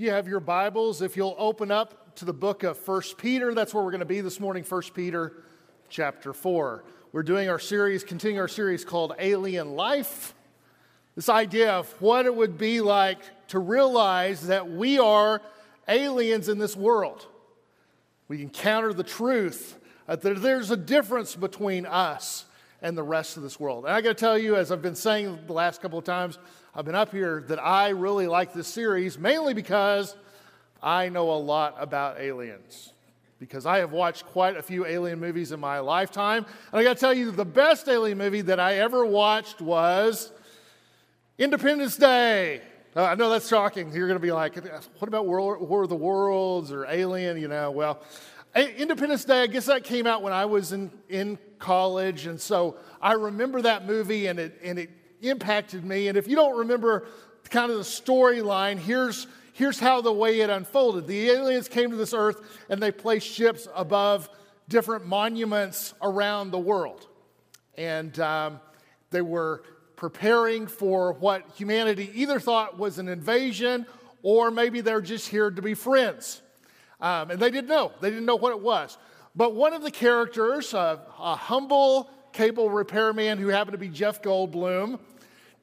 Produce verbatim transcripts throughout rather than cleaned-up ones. you have your Bibles, if you'll open up to the book of First Peter, that's where we're going to be this morning, First Peter chapter four. We're doing our series, continuing our series called Alien Life. This idea of what it would be like to realize that we are aliens in this world. We encounter the truth that there's a difference between us and the rest of this world. And I got to tell you, as I've been saying the last couple of times I've been up here, that I really like this series, mainly because I know a lot about aliens, because I have watched quite a few alien movies in my lifetime. And I got to tell you, the best alien movie that I ever watched was Independence Day. Uh, I know that's shocking. You're going to be like, what about War of the Worlds or Alien? You know, well, Independence Day, I guess that came out when I was in, in college, and so I remember that movie, and it and it impacted me. And if you don't remember kind of the storyline, here's here's how the way it unfolded. The aliens came to this earth, and they placed ships above different monuments around the world, and um, they were preparing for what humanity either thought was an invasion, or maybe they're just here to be friends. Um, and they didn't know. They didn't know what it was. But one of the characters, a, a humble cable repairman who happened to be Jeff Goldblum,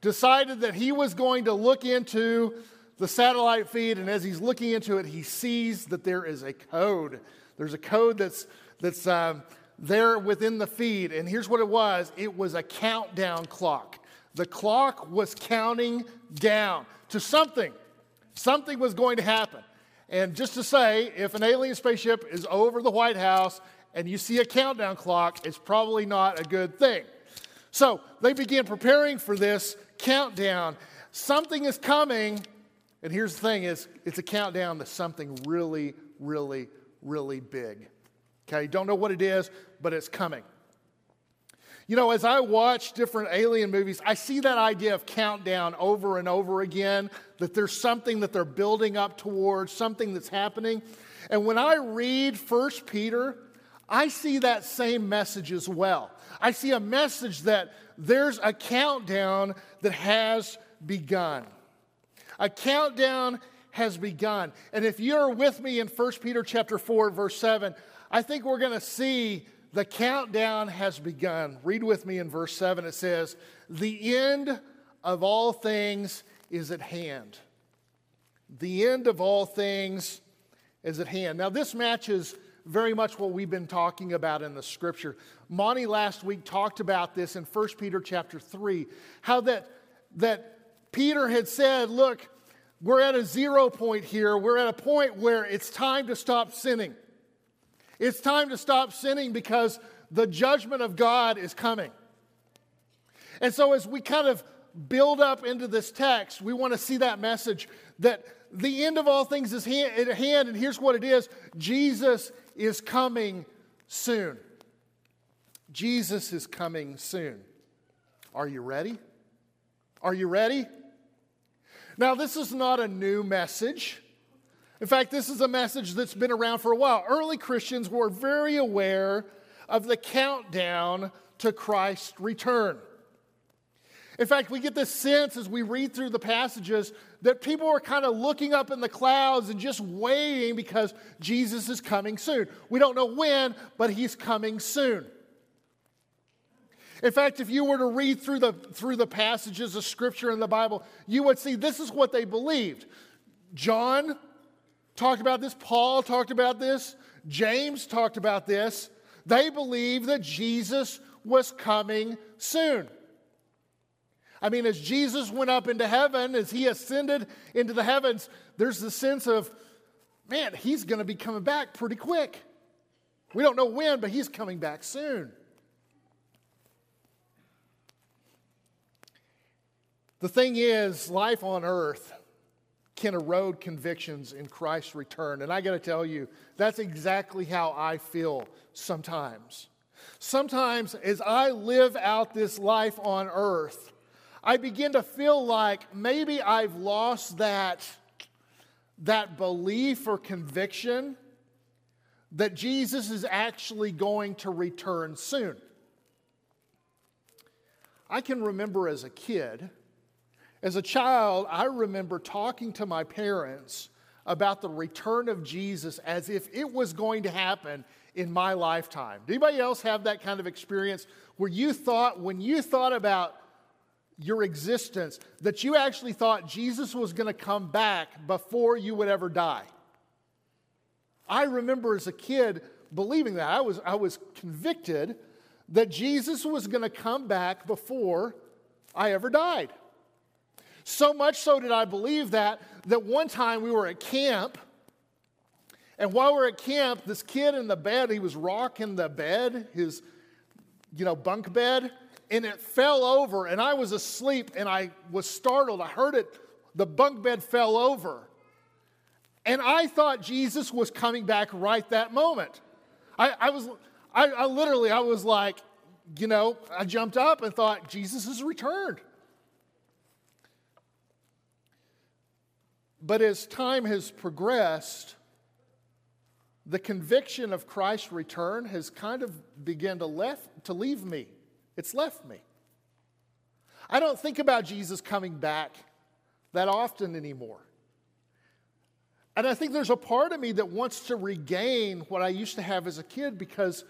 decided that he was going to look into the satellite feed. And as he's looking into it, he sees that there is a code. There's a code that's, that's um, there within the feed. And here's what it was. It was a countdown clock. The clock was counting down to something. Something was going to happen. And just to say, if an alien spaceship is over the White House and you see a countdown clock, it's probably not a good thing. So they began preparing for this countdown. Something is coming, and here's the thing, is it's a countdown to something really, really, really big. Okay, don't know what it is, but it's coming. You know, as I watch different alien movies, I see that idea of countdown over and over again, that there's something that they're building up towards, something that's happening. And when I read First Peter, I see that same message as well. I see a message that there's a countdown that has begun. A countdown has begun. And if you're with me in First Peter chapter four, verse seven, I think we're going to see the countdown has begun. Read with me in verse seven. It says, "The end of all things is at hand." The end of all things is at hand. Now, this matches very much what we've been talking about in the Scripture. Monty last week talked about this in First Peter chapter three, how that, that Peter had said, look, we're at a zero point here. We're at a point where it's time to stop sinning. It's time to stop sinning because the judgment of God is coming. And so as we kind of build up into this text, we want to see that message that the end of all things is at hand, and here's what it is. Jesus is coming soon. Jesus is coming soon. Are you ready? Are you ready? Now, this is not a new message. In fact, this is a message that's been around for a while. Early Christians were very aware of the countdown to Christ's return. In fact, we get this sense as we read through the passages that people are kind of looking up in the clouds and just waiting because Jesus is coming soon. We don't know when, but he's coming soon. In fact, if you were to read through the, through the passages of Scripture in the Bible, you would see this is what they believed. John talked about this. Paul talked about this. James talked about this. They believed that Jesus was coming soon. I mean, as Jesus went up into heaven, as he ascended into the heavens, there's the sense of, man, he's going to be coming back pretty quick. We don't know when, but he's coming back soon. The thing is, life on earth can erode convictions in Christ's return. And I got to tell you, that's exactly how I feel sometimes. Sometimes as I live out this life on earth, I begin to feel like maybe I've lost that, that belief or conviction that Jesus is actually going to return soon. I can remember as a kid, as a child, I remember talking to my parents about the return of Jesus as if it was going to happen in my lifetime. Did anybody else have that kind of experience where you thought, when you thought about your existence, that you actually thought Jesus was going to come back before you would ever die? I remember as a kid believing that. I was, I was convicted that Jesus was going to come back before I ever died. So much so did I believe that, that one time we were at camp, and while we were at camp, this kid in the bed, he was rocking the bed, his, you know, bunk bed, and it fell over, and I was asleep, and I was startled. I heard it, the bunk bed fell over, and I thought Jesus was coming back right that moment. I, I was, I, I literally, I was like, you know, I jumped up and thought, Jesus has returned. But as time has progressed, the conviction of Christ's return has kind of begun to left to leave me. It's left me. I don't think about Jesus coming back that often anymore. And I think there's a part of me that wants to regain what I used to have as a kid, because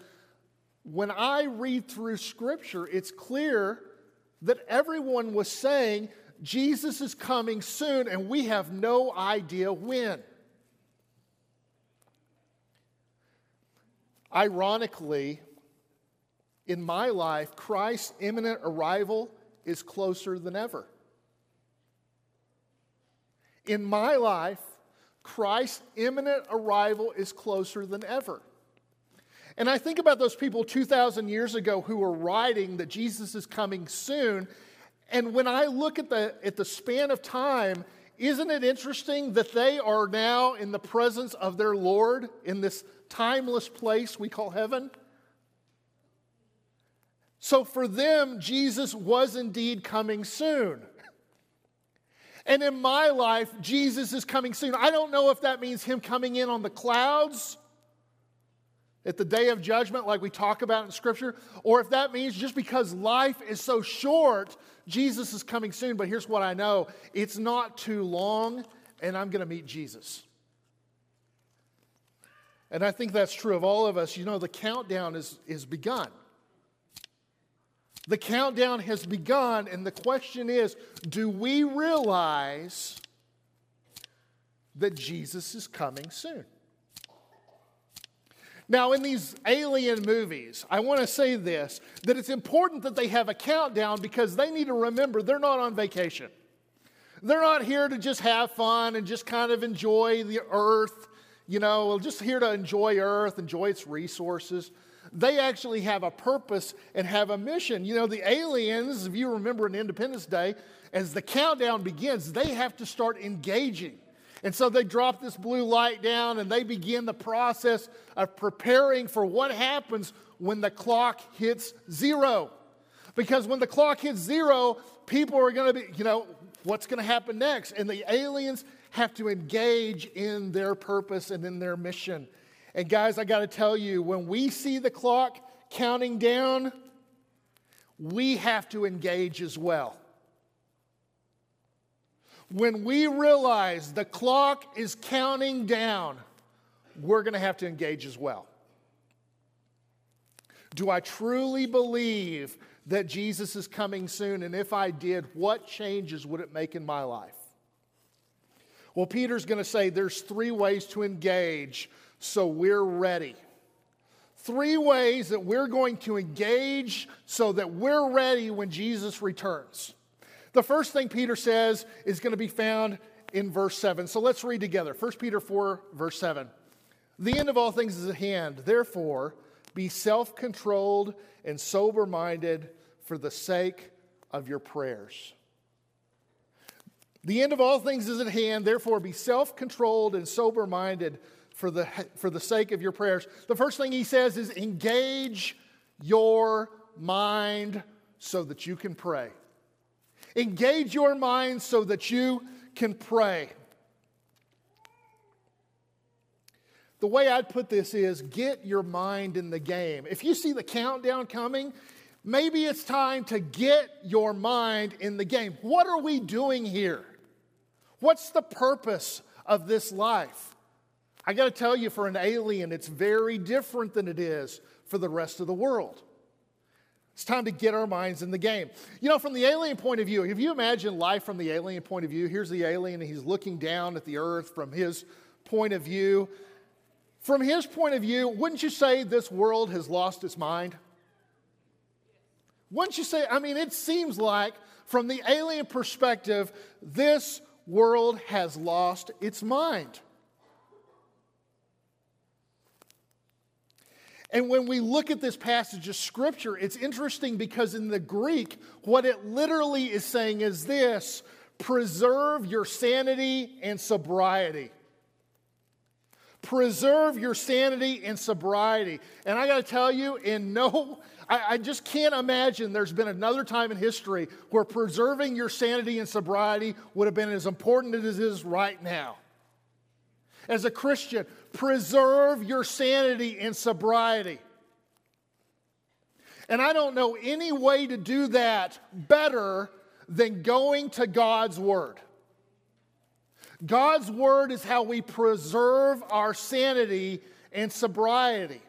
when I read through Scripture, it's clear that everyone was saying Jesus is coming soon, and we have no idea when. Ironically, in my life, Christ's imminent arrival is closer than ever. In my life, Christ's imminent arrival is closer than ever. And I think about those people two thousand years ago who were writing that Jesus is coming soon. And when I look at the, at the span of time, isn't it interesting that they are now in the presence of their Lord in this timeless place we call heaven? So for them, Jesus was indeed coming soon. And in my life, Jesus is coming soon. I don't know if that means him coming in on the clouds at the day of judgment, like we talk about in Scripture, or if that means just because life is so short, Jesus is coming soon. But here's what I know. It's not too long, and I'm going to meet Jesus. And I think that's true of all of us. You know, the countdown is, is begun. The countdown has begun, and the question is, do we realize that Jesus is coming soon? Now, in these Alien movies, I want to say this, that it's important that they have a countdown, because they need to remember they're not on vacation. They're not here to just have fun and just kind of enjoy the earth, you know, just here to enjoy earth, enjoy its resources. They actually have a purpose and have a mission. You know, the aliens, if you remember in Independence Day, as the countdown begins, they have to start engaging. And so they drop this blue light down, and they begin the process of preparing for what happens when the clock hits zero. Because when the clock hits zero, people are going to be, you know, what's going to happen next? And the aliens have to engage in their purpose and in their mission. And guys, I got to tell you, when we see the clock counting down, we have to engage as well. When we realize the clock is counting down, we're going to have to engage as well. Do I truly believe that Jesus is coming soon? And if I did, what changes would it make in my life? Well, Peter's going to say there's three ways to engage so we're ready. Three ways that we're going to engage so that we're ready when Jesus returns. The first thing Peter says is going to be found in verse seven. So let's read together. First Peter four, verse seven. The end of all things is at hand. Therefore, be self-controlled and sober-minded for the sake of your prayers. The end of all things is at hand. Therefore, be self-controlled and sober-minded for the, for the sake of your prayers. The first thing he says is engage your mind so that you can pray. Engage your mind so that you can pray. The way I'd put this is get your mind in the game. If you see the countdown coming, maybe it's time to get your mind in the game. What are we doing here? What's the purpose of this life. I got to tell you, for an alien, it's very different than it is for the rest of the world. It's time to get our minds in the game. You know, from the alien point of view, if you imagine life from the alien point of view, here's the alien, and he's looking down at the earth from his point of view. From his point of view, wouldn't you say this world has lost its mind? Wouldn't you say, I mean, it seems like from the alien perspective, this world has lost its mind. And when we look at this passage of Scripture, it's interesting because in the Greek, what it literally is saying is this: preserve your sanity and sobriety. Preserve your sanity and sobriety. And I got to tell you, in no, I, I just can't imagine there's been another time in history where preserving your sanity and sobriety would have been as important as it is right now. As a Christian, preserve your sanity and sobriety. And I don't know any way to do that better than going to God's Word. God's Word is how we preserve our sanity and sobriety.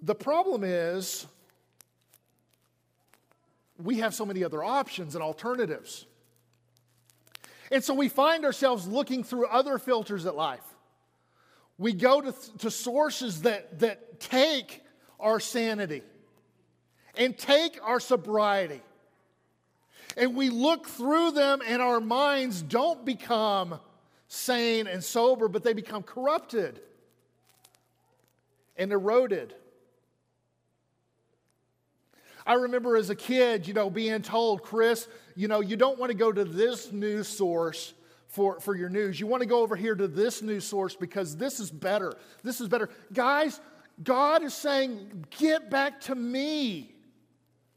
The problem is we have so many other options and alternatives. And so we find ourselves looking through other filters at life. We go to, to sources that, that take our sanity and take our sobriety. And we look through them, and our minds don't become sane and sober, but they become corrupted and eroded. I remember as a kid, you know, being told, Chris, you know, you don't want to go to this news source for, for your news. You want to go over here to this news source because this is better. This is better. Guys, God is saying, get back to me.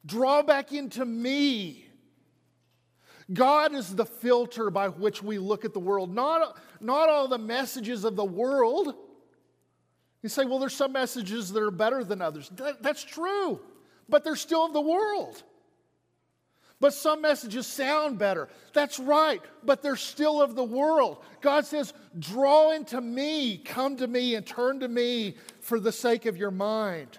Draw back into me. God is the filter by which we look at the world. Not, not all the messages of the world. You say, well, there's some messages that are better than others. That, that's true, but they're still of the world. But some messages sound better. That's right, but they're still of the world. God says, draw into me, come to me, and turn to me for the sake of your mind.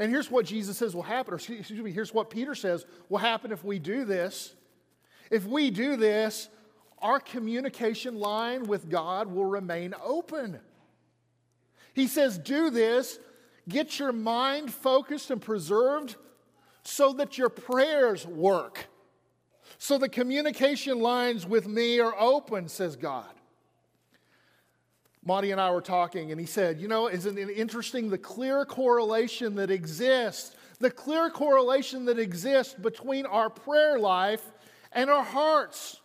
And here's what Jesus says will happen, or excuse me, here's what Peter says will happen if we do this. If we do this, our communication line with God will remain open. He says, do this, get your mind focused and preserved so that your prayers work. So the communication lines with me are open, says God. Monty and I were talking, and he said, you know, isn't it interesting the clear correlation that exists, the clear correlation that exists between our prayer life and our hearts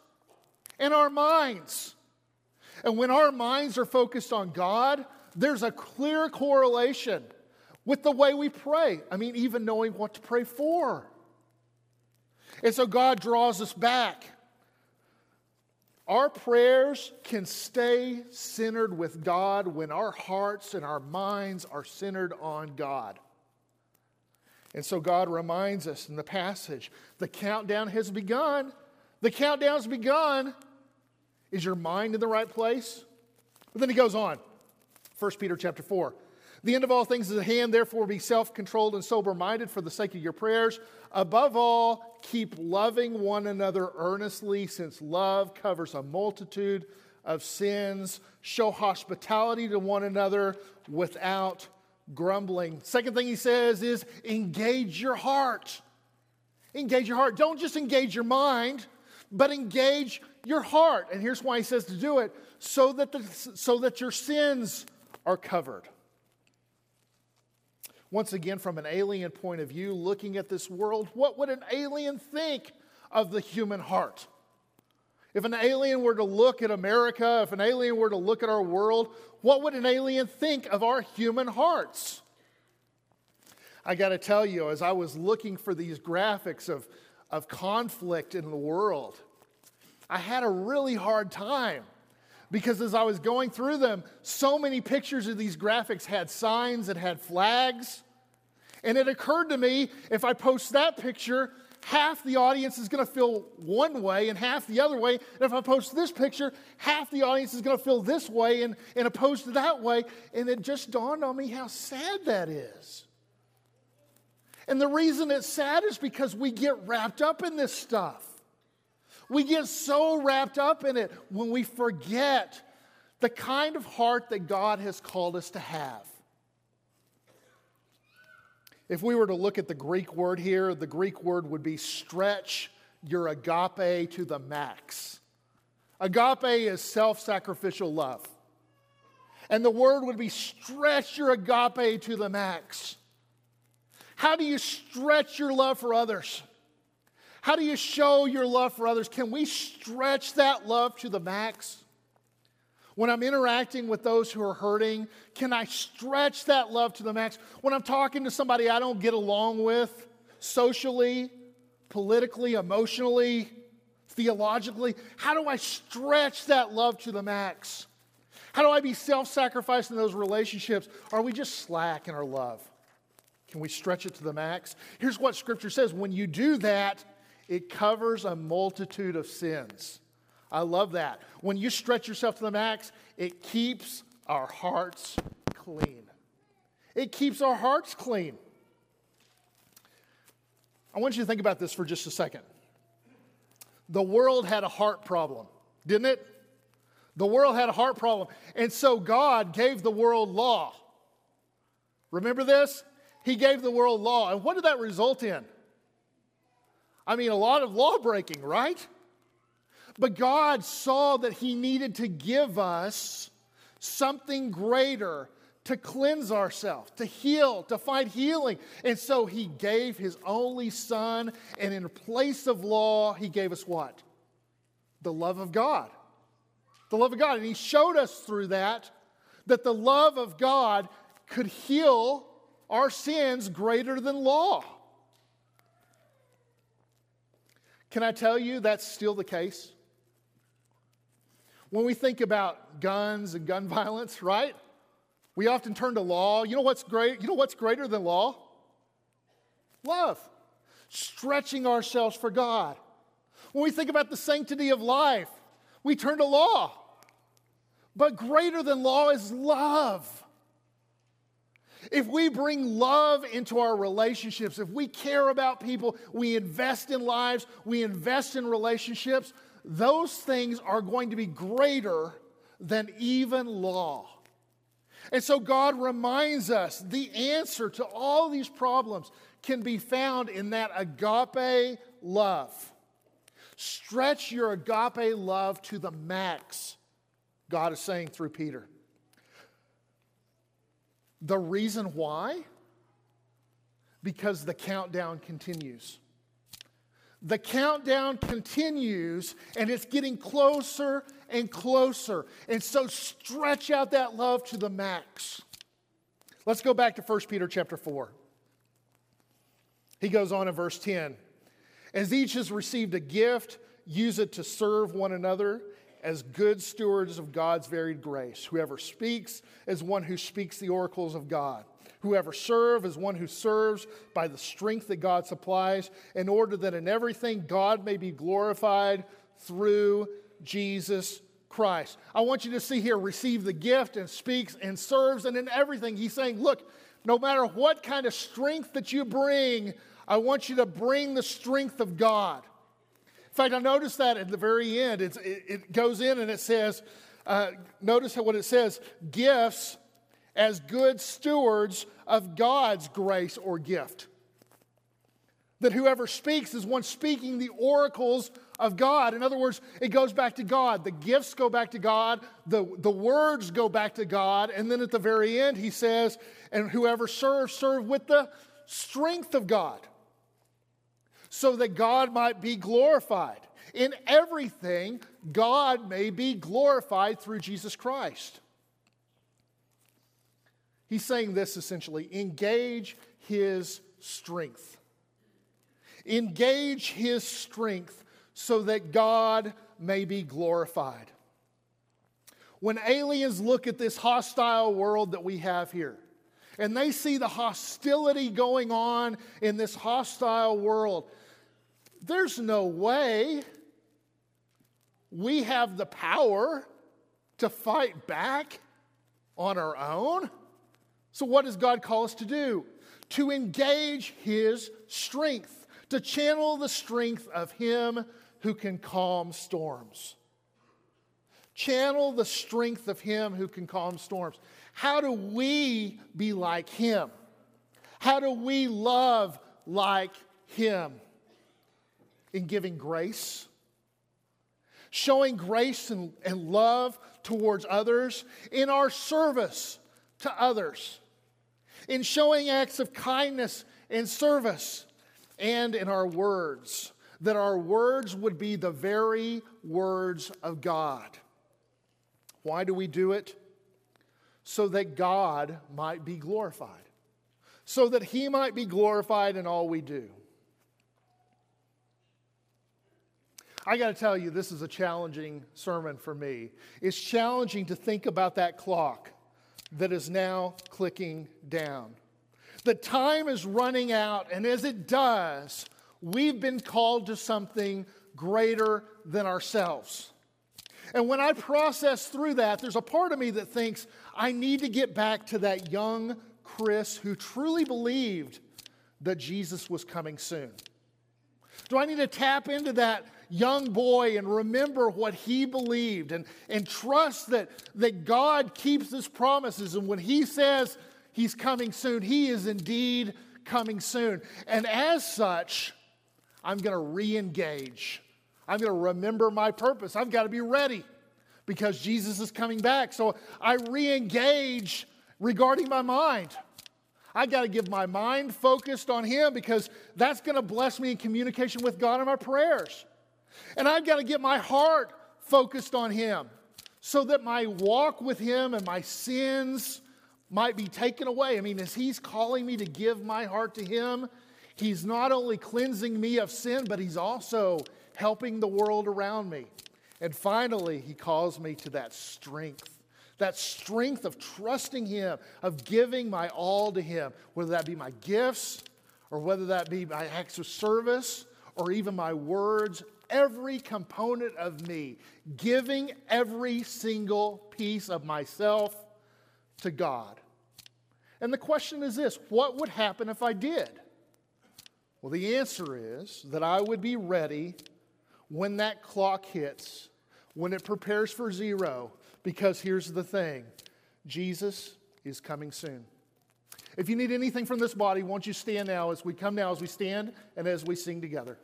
and our minds. And when our minds are focused on God, there's a clear correlation with the way we pray. I mean, even knowing what to pray for. And so God draws us back. Our prayers can stay centered with God when our hearts and our minds are centered on God. And so God reminds us in the passage, the countdown has begun. The countdown's begun. Is your mind in the right place? But then he goes on, First Peter chapter four. The end of all things is at hand, therefore be self-controlled and sober-minded for the sake of your prayers. Above all, keep loving one another earnestly, since love covers a multitude of sins. Show hospitality to one another without grumbling. Second thing he says is engage your heart. Engage your heart. Don't just engage your mind, but engage your heart. And here's why he says to do it, so that the, so that your sins are covered. Once again, from an alien point of view, looking at this world, what would an alien think of the human heart? If an alien were to look at America, if an alien were to look at our world, what would an alien think of our human hearts? I got to tell you, as I was looking for these graphics of, of conflict in the world, I had a really hard time. Because as I was going through them, so many pictures of these graphics had signs, it had flags. And it occurred to me, if I post that picture, half the audience is going to feel one way and half the other way. And if I post this picture, half the audience is going to feel this way and, and opposed to that way. And it just dawned on me how sad that is. And the reason it's sad is because we get wrapped up in this stuff. We get so wrapped up in it when we forget the kind of heart that God has called us to have. If we were to look at the Greek word here, the Greek word would be stretch your agape to the max. Agape is self-sacrificial love. And the word would be stretch your agape to the max. How do you stretch your love for others? How do you show your love for others? Can we stretch that love to the max? When I'm interacting with those who are hurting, can I stretch that love to the max? When I'm talking to somebody I don't get along with, socially, politically, emotionally, theologically, how do I stretch that love to the max? How do I be self-sacrificing in those relationships? Are we just slack in our love? Can we stretch it to the max? Here's what Scripture says. When you do that, it covers a multitude of sins. I love that. When you stretch yourself to the max, it keeps our hearts clean. It keeps our hearts clean. I want you to think about this for just a second. The world had a heart problem, didn't it? The world had a heart problem. And so God gave the world law. Remember this? He gave the world law. And what did that result in? I mean, a lot of law breaking, right? But God saw that He needed to give us something greater to cleanse ourselves, to heal, to find healing. And so He gave His only Son, and in place of law, He gave us what? The love of God. The love of God. And He showed us through that, that the love of God could heal our sins greater than law. Can I tell you that's still the case? When we think about guns and gun violence, right? We often turn to law. You know what's great? You know what's greater than law? Love. Stretching ourselves for God. When we think about the sanctity of life, we turn to law. But greater than law is love. If we bring love into our relationships, if we care about people, we invest in lives, we invest in relationships, those things are going to be greater than even law. And so God reminds us the answer to all these problems can be found in that agape love. Stretch your agape love to the max, God is saying through Peter. The reason why? Because the countdown continues. The countdown continues, and it's getting closer and closer. And so stretch out that love to the max. Let's go back to First Peter chapter four. He goes on in verse ten. As each has received a gift, use it to serve one another as good stewards of God's varied grace. Whoever speaks as one who speaks the oracles of God. Whoever serves as one who serves by the strength that God supplies, in order that in everything God may be glorified through Jesus Christ. I want you to see here, receive the gift and speaks and serves, and in everything he's saying, look, no matter what kind of strength that you bring, I want you to bring the strength of God. In fact, I noticed that at the very end, it's, it, it goes in and it says, uh, notice what it says, gifts as good stewards of God's grace or gift. That whoever speaks is one speaking the oracles of God. In other words, it goes back to God. The gifts go back to God. The, the words go back to God. And then at the very end, he says, and whoever serves, serve with the strength of God, so that God might be glorified. In everything, God may be glorified through Jesus Christ. He's saying this essentially, engage His strength. Engage His strength so that God may be glorified. When aliens look at this hostile world that we have here, and they see the hostility going on in this hostile world, There's no way we have the power to fight back on our own. So what does God call us to do? To engage his strength, to channel the strength of him who can calm storms. Channel the strength of him who can calm storms. How do we be like him? How do we love like him? In giving grace, showing grace and, and love towards others, in our service to others, in showing acts of kindness and service, and in our words, that our words would be the very words of God. Why do we do it? So that God might be glorified, so that he might be glorified in all we do. I got to tell you, this is a challenging sermon for me. It's challenging to think about that clock that is now clicking down. The time is running out, and as it does, we've been called to something greater than ourselves. And when I process through that, there's a part of me that thinks, I need to get back to that young Chris who truly believed that Jesus was coming soon. Do I need to tap into that young boy and remember what he believed and, and trust that, that God keeps his promises? And when he says he's coming soon, he is indeed coming soon. And as such, I'm going to re-engage. I'm going to remember my purpose. I've got to be ready because Jesus is coming back. So I re-engage regarding my mind. I got to give my mind focused on him because that's going to bless me in communication with God in my prayers. And I've got to get my heart focused on him so that my walk with him and my sins might be taken away. I mean, as he's calling me to give my heart to him, he's not only cleansing me of sin, but he's also helping the world around me. And finally, he calls me to that strength. That strength of trusting him, of giving my all to him, whether that be my gifts or whether that be my acts of service or even my words, every component of me, giving every single piece of myself to God. And the question is this, what would happen if I did? Well, the answer is that I would be ready when that clock hits, when it prepares for zero. Because here's the thing, Jesus is coming soon. If you need anything from this body, won't you stand now as we come now, as we stand and as we sing together.